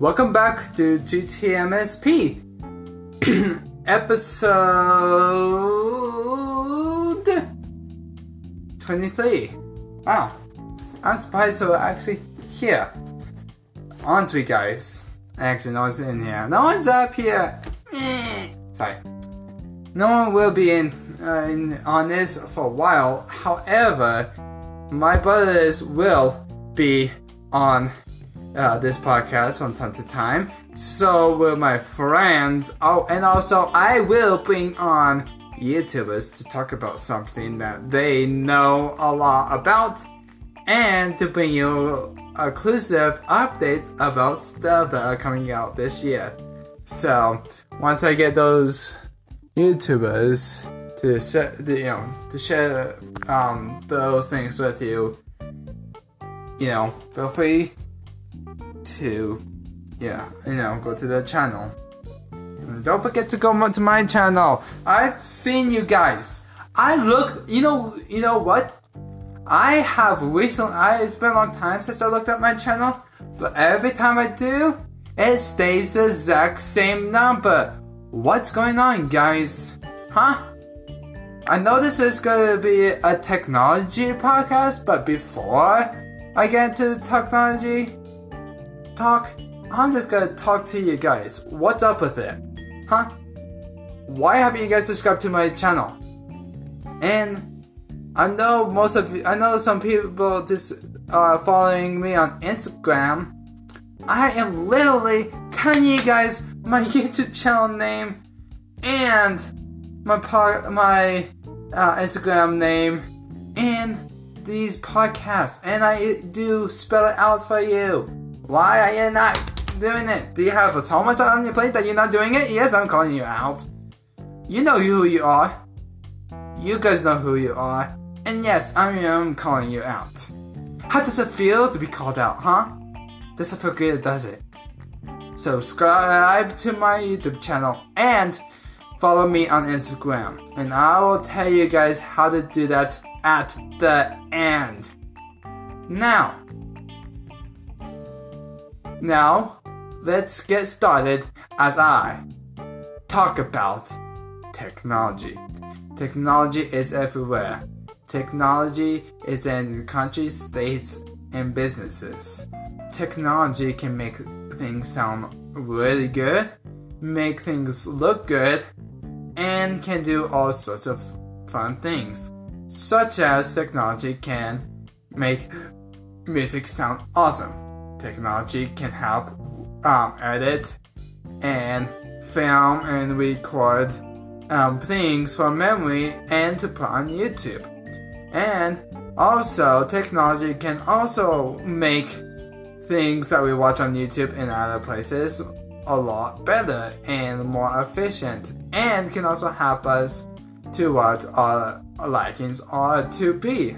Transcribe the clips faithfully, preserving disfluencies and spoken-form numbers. Welcome back to G T M S P. Episode twenty-three. Wow. I'm surprised we're actually here. Aren't we, guys? Actually, no one's in here. No one's up here. Sorry. No one will be in, uh, in on this for a while. However, my brothers will be on uh, this podcast from time to time. So will my friends. Oh, and also I will bring on YouTubers to talk about something that they know a lot about, and to bring you exclusive updates about stuff that are coming out this year. So once I get those YouTubers to share, you know, to share um, those things with you, you know, feel free to, yeah, you know, go to the channel. And don't forget to go to my channel. I've seen you guys. I look, you know, you know what? I have recently, I, it's been a long time since I looked at my channel, but every time I do, it stays the exact same number. What's going on, guys? Huh? I know this is going to be a technology podcast, but before I get into the technology talk, I'm just going to talk to you guys. What's up with it? Huh? Why haven't you guys subscribed to my channel? And I know most of you, I know some people just are following me on Instagram. I am literally telling you guys my YouTube channel name and my pod, my uh, Instagram name in these podcasts, and I do spell it out for you. Why are you not doing it? Do you have so much on your plate that you're not doing it? Yes, I'm calling you out. You know who you are. You guys know who you are. And yes, I am calling you out. How does it feel to be called out, huh? Doesn't feel good, does it? So subscribe to my YouTube channel and follow me on Instagram. And I will tell you guys how to do that at the end. Now, now let's get started as I talk about technology. Technology is everywhere. Technology is in countries, states, and businesses. Technology can make things sound really good, make things look good, and can do all sorts of fun things. Such as technology can make music sound awesome. Technology can help um, edit and film and record um, things from memory and to put on YouTube. And also, technology can also make things that we watch on YouTube and other places a lot better and more efficient, and can also help us to what our likings are to be.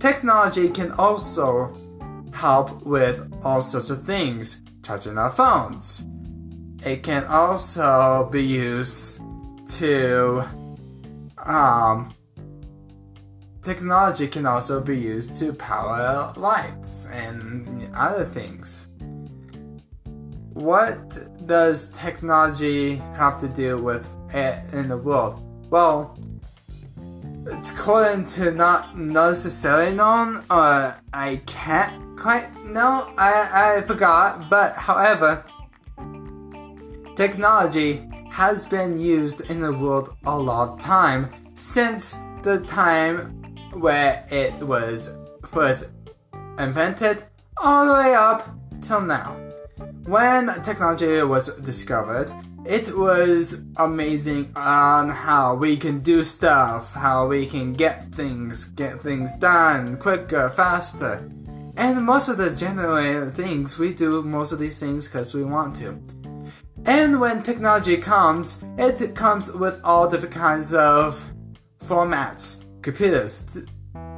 Technology can also help with all sorts of things, charging our phones. It can also be used to um, Technology can also be used to power lights and other things. What does technology have to do with it in the world? Well, it's according to not necessarily known, or I can't quite know, I, I forgot, but however, technology has been used in the world a lot of time since the time where it was first invented all the way up till now. When technology was discovered, it was amazing on how we can do stuff, how we can get things, get things done quicker, faster. And most of the general things, we do most of these things because we want to. And when technology comes, it comes with all different kinds of formats. Computers, th-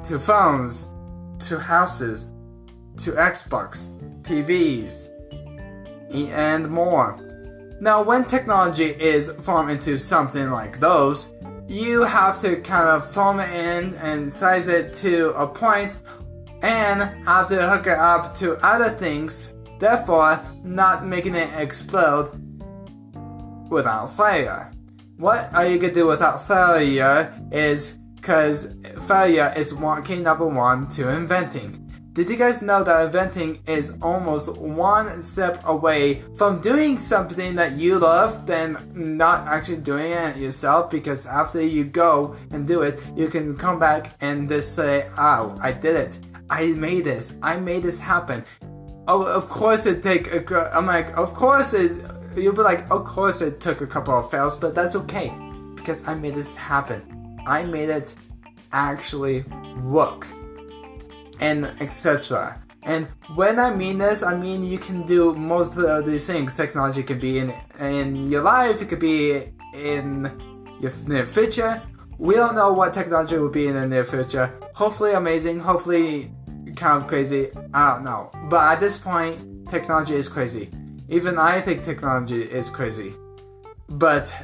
to phones, to houses, to Xbox, T Vs, and more. Now, when technology is formed into something like those, you have to kind of form it in and size it to a point and have to hook it up to other things therefore not making it explode without fire. What are you gonna do without failure is, cause failure is one key number one to inventing. Did you guys know that inventing is almost one step away from doing something that you love than not actually doing it yourself? Because after you go and do it, you can come back and just say, oh, I did it. I made this. I made this happen. Oh, of course it take a... I'm like, of course it... You'll be like, of course it took a couple of fails, but that's okay. Because I made this happen. I made it actually work. And et cetera. And when I mean this, I mean you can do most of these things. Technology could be in in your life. It could be in your near future. We don't know what technology will be in the near future. Hopefully amazing. Hopefully kind of crazy. I don't know. But at this point, technology is crazy. Even I think technology is crazy. But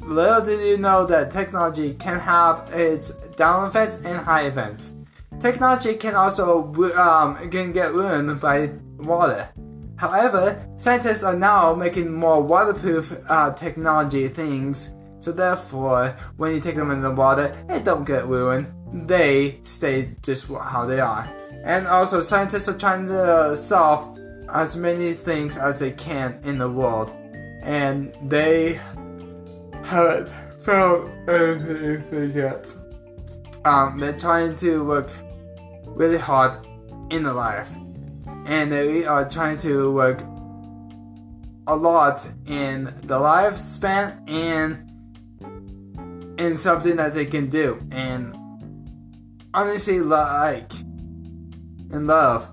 little did you know that technology can have its down events and high events. Technology can also um, can get ruined by water. However, scientists are now making more waterproof uh, technology things, so therefore, when you take them in the water, they don't get ruined. They stay just how they are. And also, scientists are trying to solve as many things as they can in the world, and they haven't found anything yet. Um, they're trying to work really hard in their life, and they are trying to work a lot in the lifespan and in something that they can do and honestly like and love.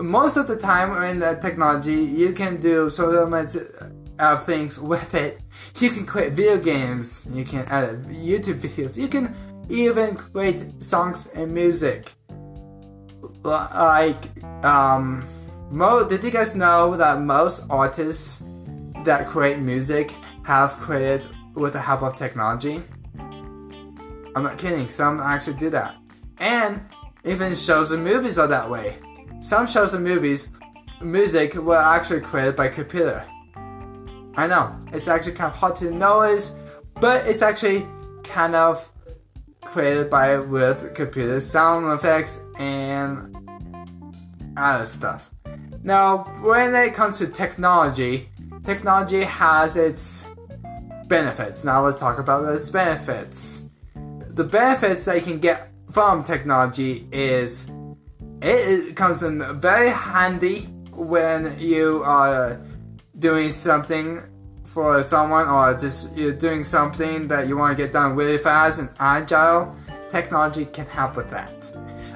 Most of the time in the technology, you can do so much of things with it. You can create video games, you can edit YouTube videos, you can even create songs and music. Like, um, Mo, did you guys know that most artists that create music have created with the help of technology? I'm not kidding, some actually do that. And even shows and movies are that way. Some shows and movies, music were actually created by computer. I know, it's actually kind of hard to know this, but it's actually kind of created by with computer sound effects and other stuff. Now, when it comes to technology, technology has its benefits. Now let's talk about its benefits. The benefits that you can get from technology is it comes in very handy when you are doing something for someone, or just you're doing something that you want to get done really fast and agile. Technology can help with that.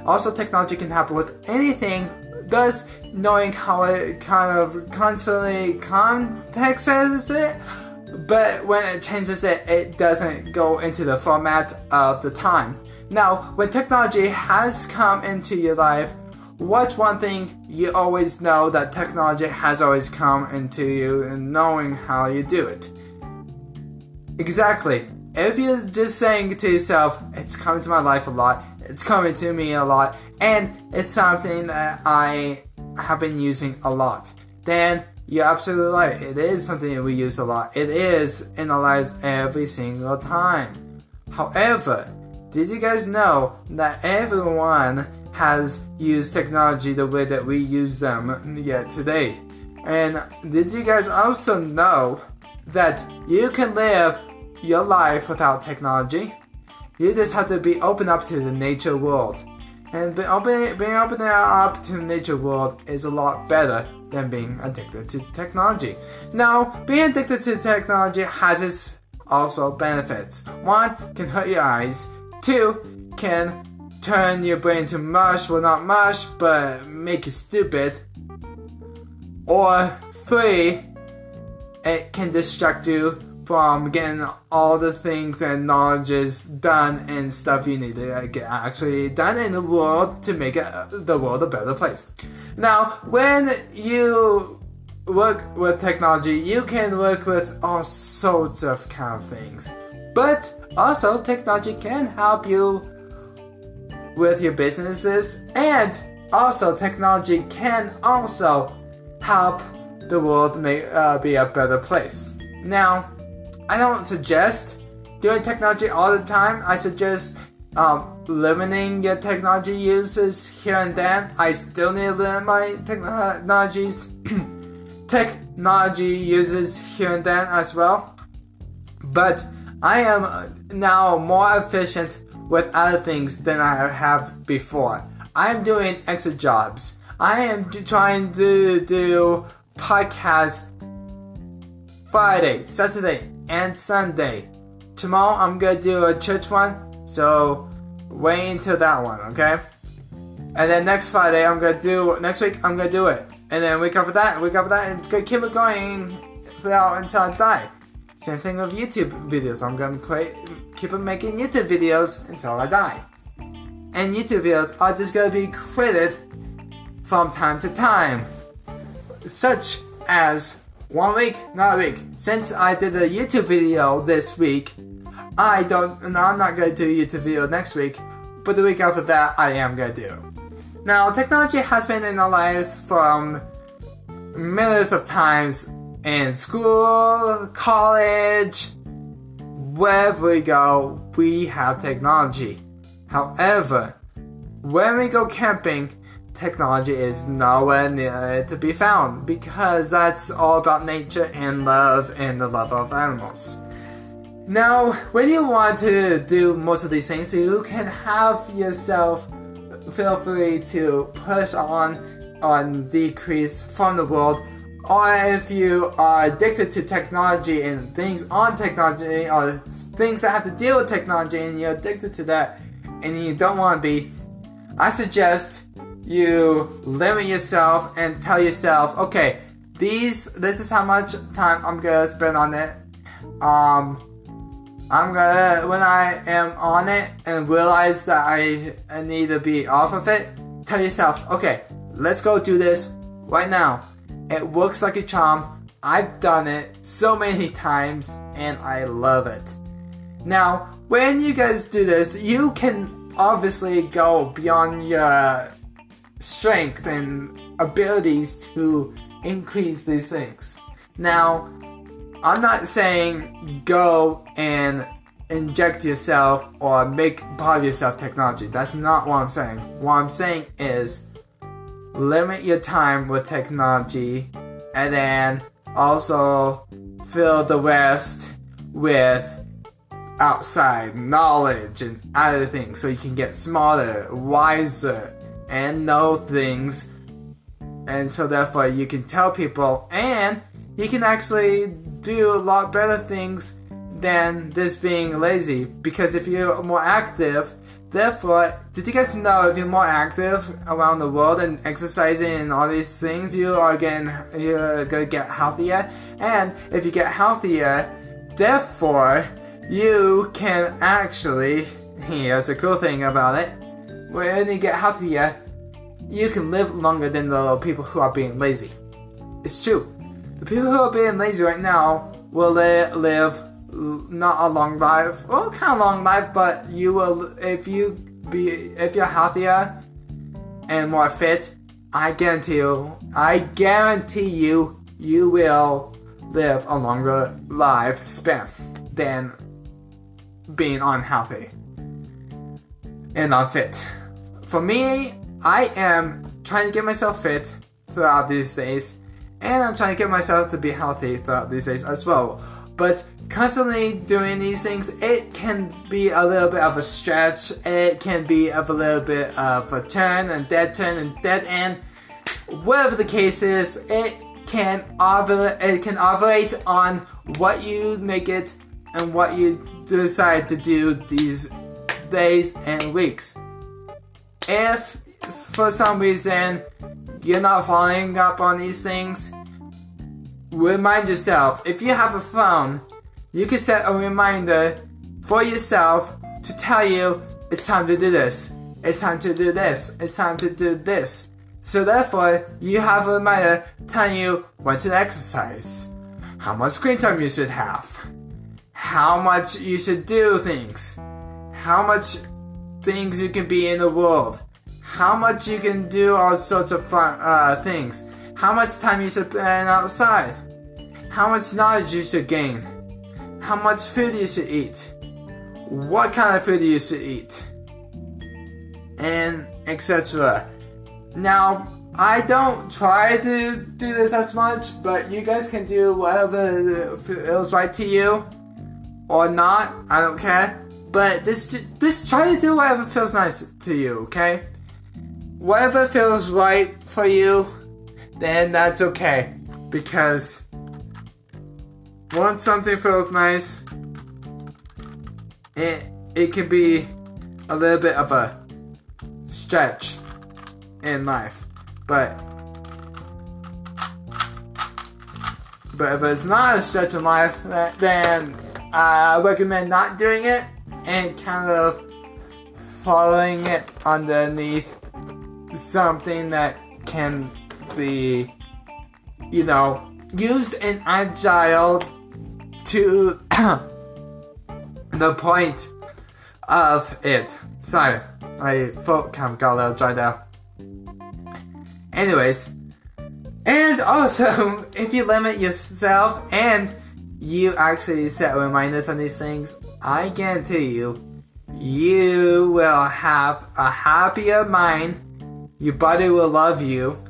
Also, technology can help with anything, thus knowing how it kind of constantly contexts it, but when it changes it, it doesn't go into the format of the time. Now, when technology has come into your life, what's one thing you always know that technology has always come into you and knowing how you do it? Exactly. If you're just saying to yourself, it's coming to my life a lot, it's coming to me a lot, and it's something that I have been using a lot, then you're absolutely right. It is something that we use a lot. It is in our lives every single time. However, did you guys know that everyone has used technology the way that we use them yet today? And did you guys also know that you can live your life without technology? You just have to be open up to the nature world. And being open, being open up to the nature world is a lot better than being addicted to technology. Now, being addicted to technology has its also benefits. One, can hurt your eyes. Two, can turn your brain to mush, well not mush, but make you stupid. Or three, it can distract you from getting all the things and knowledges done and stuff you need to get actually done in the world to make it, the world a better place. Now, when you work with technology, you can work with all sorts of kind of things. But also, technology can help you with your businesses, and also technology can also help the world may, uh, be a better place. Now, I don't suggest doing technology all the time. I suggest um, limiting your technology uses here and then. I still need to limit my technologies, technology uses here and then as well. But I am now more efficient with other things than I have before. I am doing extra jobs. I am trying to do podcasts Friday, Saturday, and Sunday. Tomorrow I'm gonna do a church one, so wait until that one, okay? And then next Friday I'm gonna do, next week I'm gonna do it. And then we cover that, we cover that, and it's gonna keep it going throughout until I die. Same thing with YouTube videos. I'm gonna create, keep on making YouTube videos until I die. And YouTube videos are just gonna be created from time to time, such as one week, not a week. Since I did a YouTube video this week, I don't, and I'm not gonna do a YouTube video next week, but the week after that, I am gonna do. Now, technology has been in our lives from millions of times in school, college, wherever we go, we have technology. However, when we go camping, technology is nowhere near it to be found because that's all about nature and love and the love of animals. Now, when you want to do most of these things, you can have yourself feel free to push on, on decrease from the world, or if you are addicted to technology and things on technology or things that have to deal with technology and you're addicted to that and you don't want to be, I suggest you limit yourself and tell yourself, okay, these this is how much time I'm gonna spend on it. Um, I'm gonna when I am on it and realize that I, I need to be off of it. Tell yourself, okay, let's go do this right now. It works like a charm. I've done it so many times and I love it. Now, when you guys do this, you can obviously go beyond your strength and abilities to increase these things. Now, I'm not saying go and inject yourself or make part of yourself technology. That's not what I'm saying. What I'm saying is limit your time with technology and then also fill the rest with outside knowledge and other things so you can get smarter, wiser, and know things, and so therefore you can tell people and you can actually do a lot better things than this being lazy, because if you're more active, therefore, did you guys know if you're more active around the world and exercising and all these things, you are getting, you're gonna get healthier, and if you get healthier, therefore you can actually, here's a cool thing about it, when you get healthier, you can live longer than the people who are being lazy. It's true. The people who are being lazy right now will live not a long life, well, kind of long life, but you will, if you be, if you're healthier and more fit, I guarantee you, I guarantee you, you will live a longer life span than being unhealthy and unfit. For me, I am trying to get myself fit throughout these days, and I'm trying to get myself to be healthy throughout these days as well. But constantly doing these things, it can be a little bit of a stretch, it can be of a little bit of a turn and dead turn and dead end. Whatever the case is, it can ovulate, it can ovulate on what you make it and what you decide to do these days and weeks. If for some reason you're not following up on these things, remind yourself. If you have a phone, you can set a reminder for yourself to tell you it's time to do this, it's time to do this, it's time to do this. So therefore, you have a reminder telling you when to exercise, how much screen time you should have, how much you should do things, how much things you can be in the world, how much you can do all sorts of fun uh, things, how much time you should spend outside, how much knowledge you should gain, how much food you should eat, what kind of food you should eat, and et cetera. Now, I don't try to do this as much, but you guys can do whatever feels right to you, or not, I don't care. But this, this try to do whatever feels nice to you, okay? Whatever feels right for you, then that's okay. Because once something feels nice, it, it can be a little bit of a stretch in life. But, but if it's not a stretch in life, then I recommend not doing it and kind of following it underneath something that can be, you know, used and agile to the point of it. Sorry, I thought kind of got a little dry there. Anyways, and also, if you limit yourself and you actually set reminders on these things, I guarantee you, you will have a happier mind, your body will love you,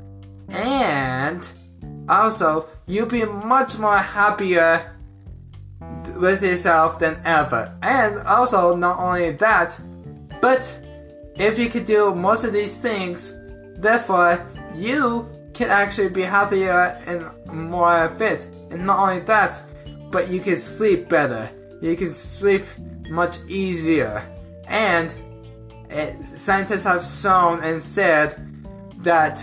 and also, you'll be much more happier with yourself than ever. And also, not only that, but if you could do most of these things, therefore, you can actually be healthier and more fit. And not only that, but you can sleep better. You can sleep much easier. And it, scientists have shown and said that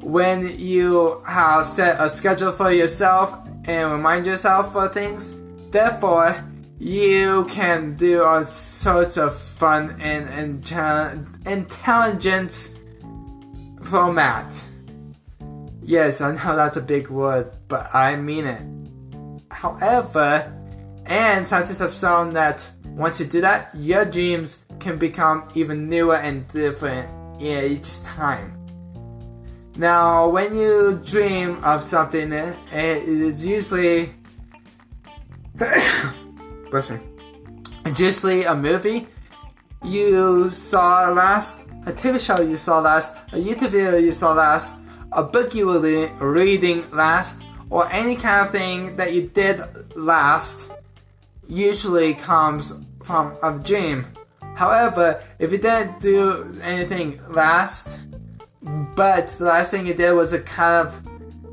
when you have set a schedule for yourself and remind yourself for things, therefore, you can do all sorts of fun and, and challenge, intelligence format. Yes, I know that's a big word, but I mean it. However, and scientists have shown that once you do that, your dreams can become even newer and different each time. Now, when you dream of something, it, it's usually it's usually a movie you saw last, a T V show you saw last, a YouTube video you saw last, a book you were re reading last, or any kind of thing that you did last usually comes from a dream. However, if you didn't do anything last, but the last thing you did was a kind of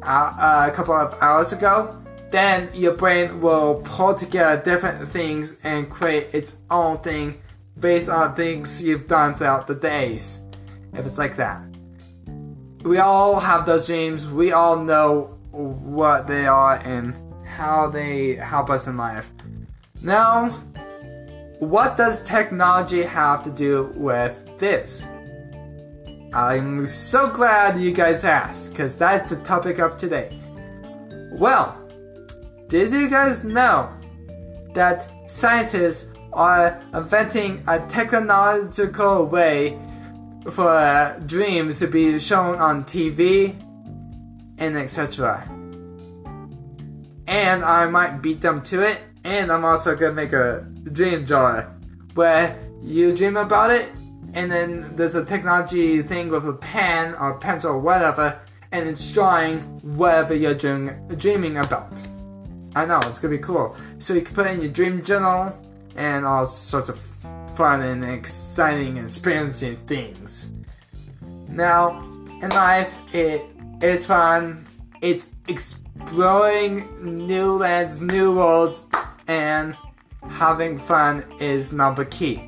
uh, a couple of hours ago, then your brain will pull together different things and create its own thing based on things you've done throughout the days, if it's like that. We all have those dreams, we all know what they are and how they help us in life. Now, what does technology have to do with this? I'm so glad you guys asked, because that's the topic of today. Well, did you guys know that scientists are inventing a technological way for uh, dreams to be shown on T V and et cetera. And I might beat them to it, and I'm also gonna make a dream jar where you dream about it, and then there's a technology thing with a pen or pencil or whatever, and it's drawing whatever you're dream dreaming about. I know, it's gonna be cool. So you can put it in your dream journal and all sorts of fun and exciting and experiencing things. Now, in life, it is fun. It's exploring new lands, new worlds, and having fun is number key.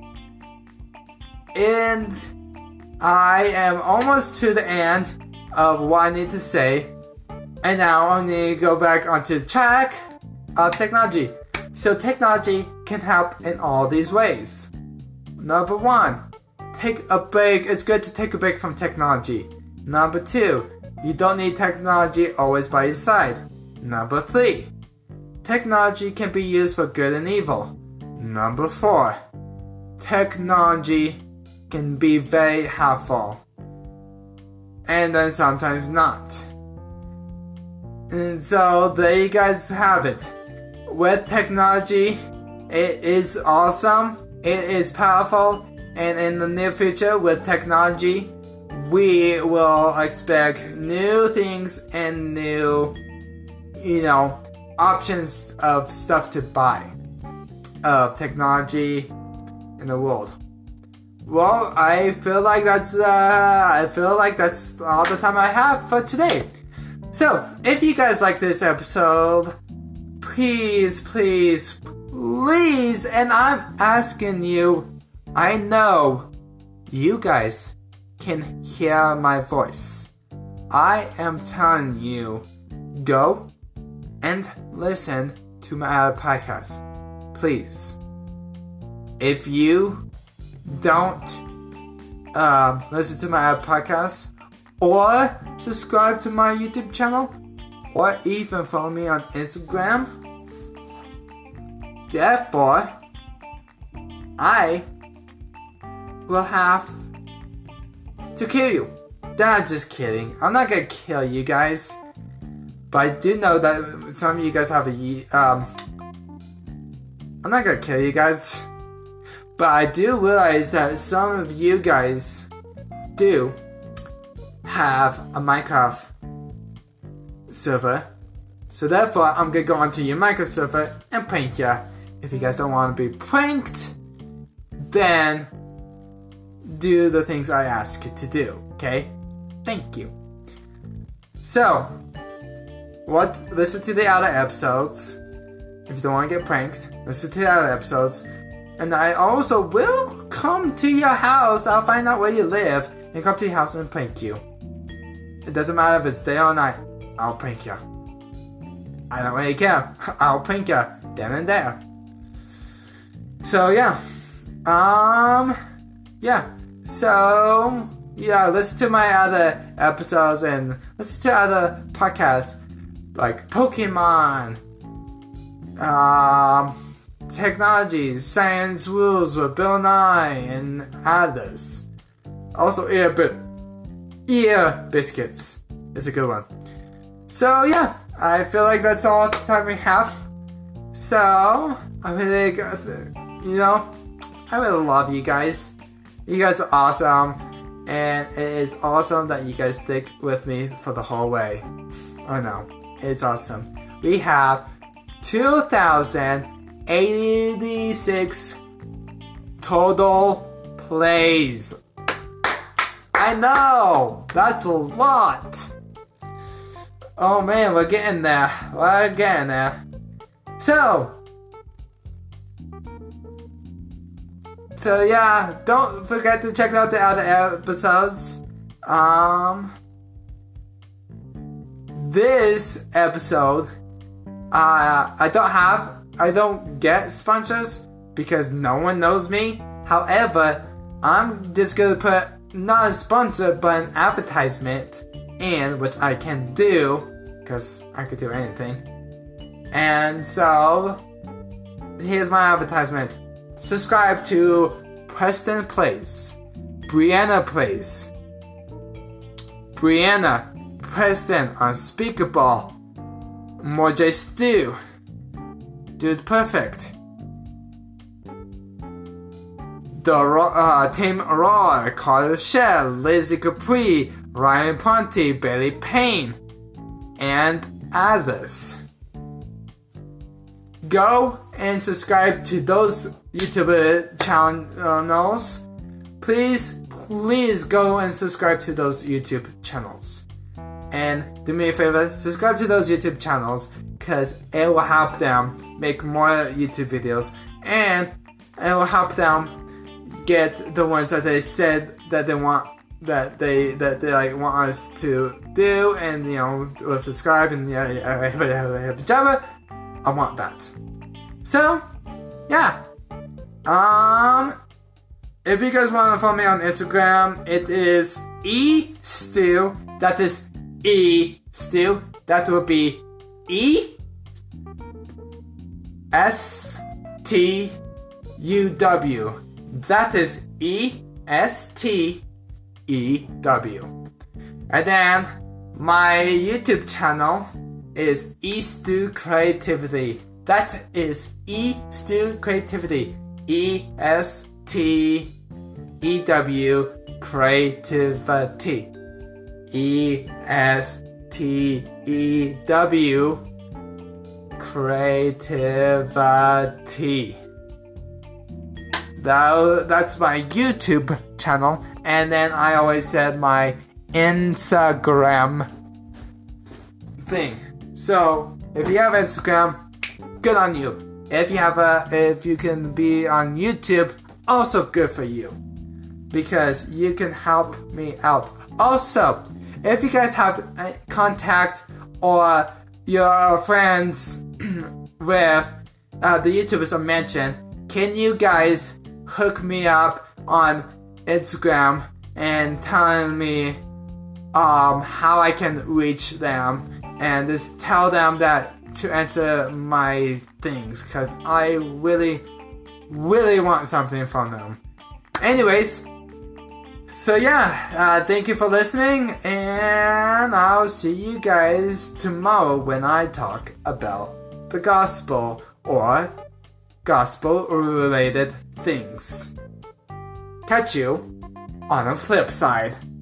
And I am almost to the end of what I need to say. And now I need to go back onto the track of technology. So technology can help in all these ways. Number one, take a break. It's good to take a break from technology. Number two, you don't need technology always by your side. Number three, technology can be used for good and evil. Number four, technology can be very helpful. And then sometimes not. And so there you guys have it. With technology, it is awesome, it is powerful, and in the near future with technology, we will expect new things and new, you know, options of stuff to buy, of technology in the world. Well, I feel like that's uh, I feel like that's all the time I have for today. So, if you guys like this episode, please, please, please, and I'm asking you, I know you guys can hear my voice. I am telling you, go and listen to my other podcast, please. If you don't uh, listen to my podcast, or subscribe to my YouTube channel, or even follow me on Instagram, therefore, I will have to kill you. Nah, just kidding. I'm not gonna kill you guys. But I do know that some of you guys have a... Um, I'm not gonna kill you guys. But I do realize that some of you guys do have a Minecraft server. So therefore, I'm gonna go onto your Minecraft server and prank ya. If you guys don't want to be pranked, then do the things I ask you to do, okay? Thank you. So, what? Listen to the other episodes. If you don't want to get pranked, listen to the other episodes. And I also will come to your house. I'll find out where you live and come to your house and prank you. It doesn't matter if it's day or night. I'll prank you. I don't really care. I'll prank you then and there. So yeah, um, yeah. So yeah, listen to my other episodes and listen to other podcasts like Pokemon, um, technologies, Science Rules with Bill Nye, and others. Also, ear bi- ear biscuits is a good one. So yeah, I feel like that's all the time we have. So I really, you know, I really love you guys. You guys are awesome, and it is awesome that you guys stick with me for the whole way. Oh no, it's awesome. We have two thousand eighty-six total plays. I know that's a lot. Oh man, we're getting there. We're getting there. So, so yeah, don't forget to check out the other episodes. Um, this episode, uh, I don't have, I don't get sponsors because no one knows me. However, I'm just gonna put not a sponsor but an advertisement. And which I can do because I could do anything. And so here's my advertisement. Subscribe to Preston Plays, Brianna Plays, Brianna, Preston, Unspeakable, Moe J. Stu, Dude Perfect, The uh, Tim Aurora, Carter Shell, Lizzie Capri, Ryan Ponte, Betty Payne, and others. Go and subscribe to those YouTuber channels. Please, please go and subscribe to those YouTube channels. And do me a favor, subscribe to those YouTube channels because it will help them make more YouTube videos and it will help them get the ones that they said that they want. That they that they like want us to do, and you know, with subscribe and yeah, yeah, I want that. So, yeah. Um, if you guys want to follow me on Instagram, it is e stew. That is e stew. That will be e s t u w. That is e s t E W. And then my YouTube channel is E Stu Creativity. That is E Stu Creativity. E S T E W Creativity. E S T E W Creativity. That, that's my YouTube channel, and then I always said my Instagram thing. So if you have Instagram, good on you. If you have a, if you can be on YouTube, also good for you, because you can help me out. Also, if you guys have a contact or your friends with uh, the YouTubers I mentioned, can you guys hook me up on Instagram and telling me um, how I can reach them, and just tell them that to answer my things, because I really, really want something from them. Anyways, so yeah, uh, thank you for listening, and I'll see you guys tomorrow when I talk about the gospel or gospel-related things. Catch you on the flip side.